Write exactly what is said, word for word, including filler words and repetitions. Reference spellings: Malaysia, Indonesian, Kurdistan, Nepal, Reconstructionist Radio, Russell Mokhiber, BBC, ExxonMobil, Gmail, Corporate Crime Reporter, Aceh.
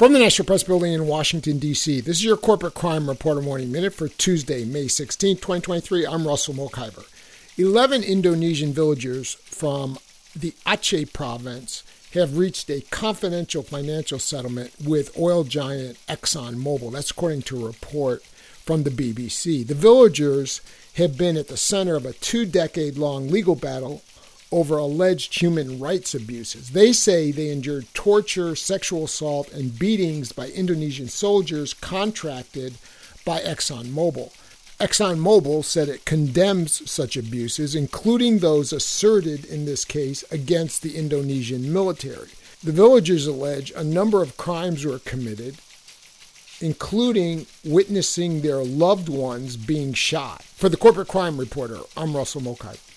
From the National Press Building in Washington, D C, this is your Corporate Crime Reporter Morning Minute for Tuesday, May sixteenth, twenty twenty-three. I'm Russell Mokhiber. Eleven Indonesian villagers from the Aceh province have reached a confidential financial settlement with oil giant ExxonMobil. That's according to a report from the B B C. The villagers have been at the center of a two-decade-long legal battle over alleged human rights abuses. They say they endured torture, sexual assault, and beatings by Indonesian soldiers contracted by ExxonMobil. ExxonMobil said it condemns such abuses, including those asserted in this case against the Indonesian military. The villagers allege a number of crimes were committed, including witnessing their loved ones being shot. For the Corporate Crime Reporter, I'm Russell Mokhiber.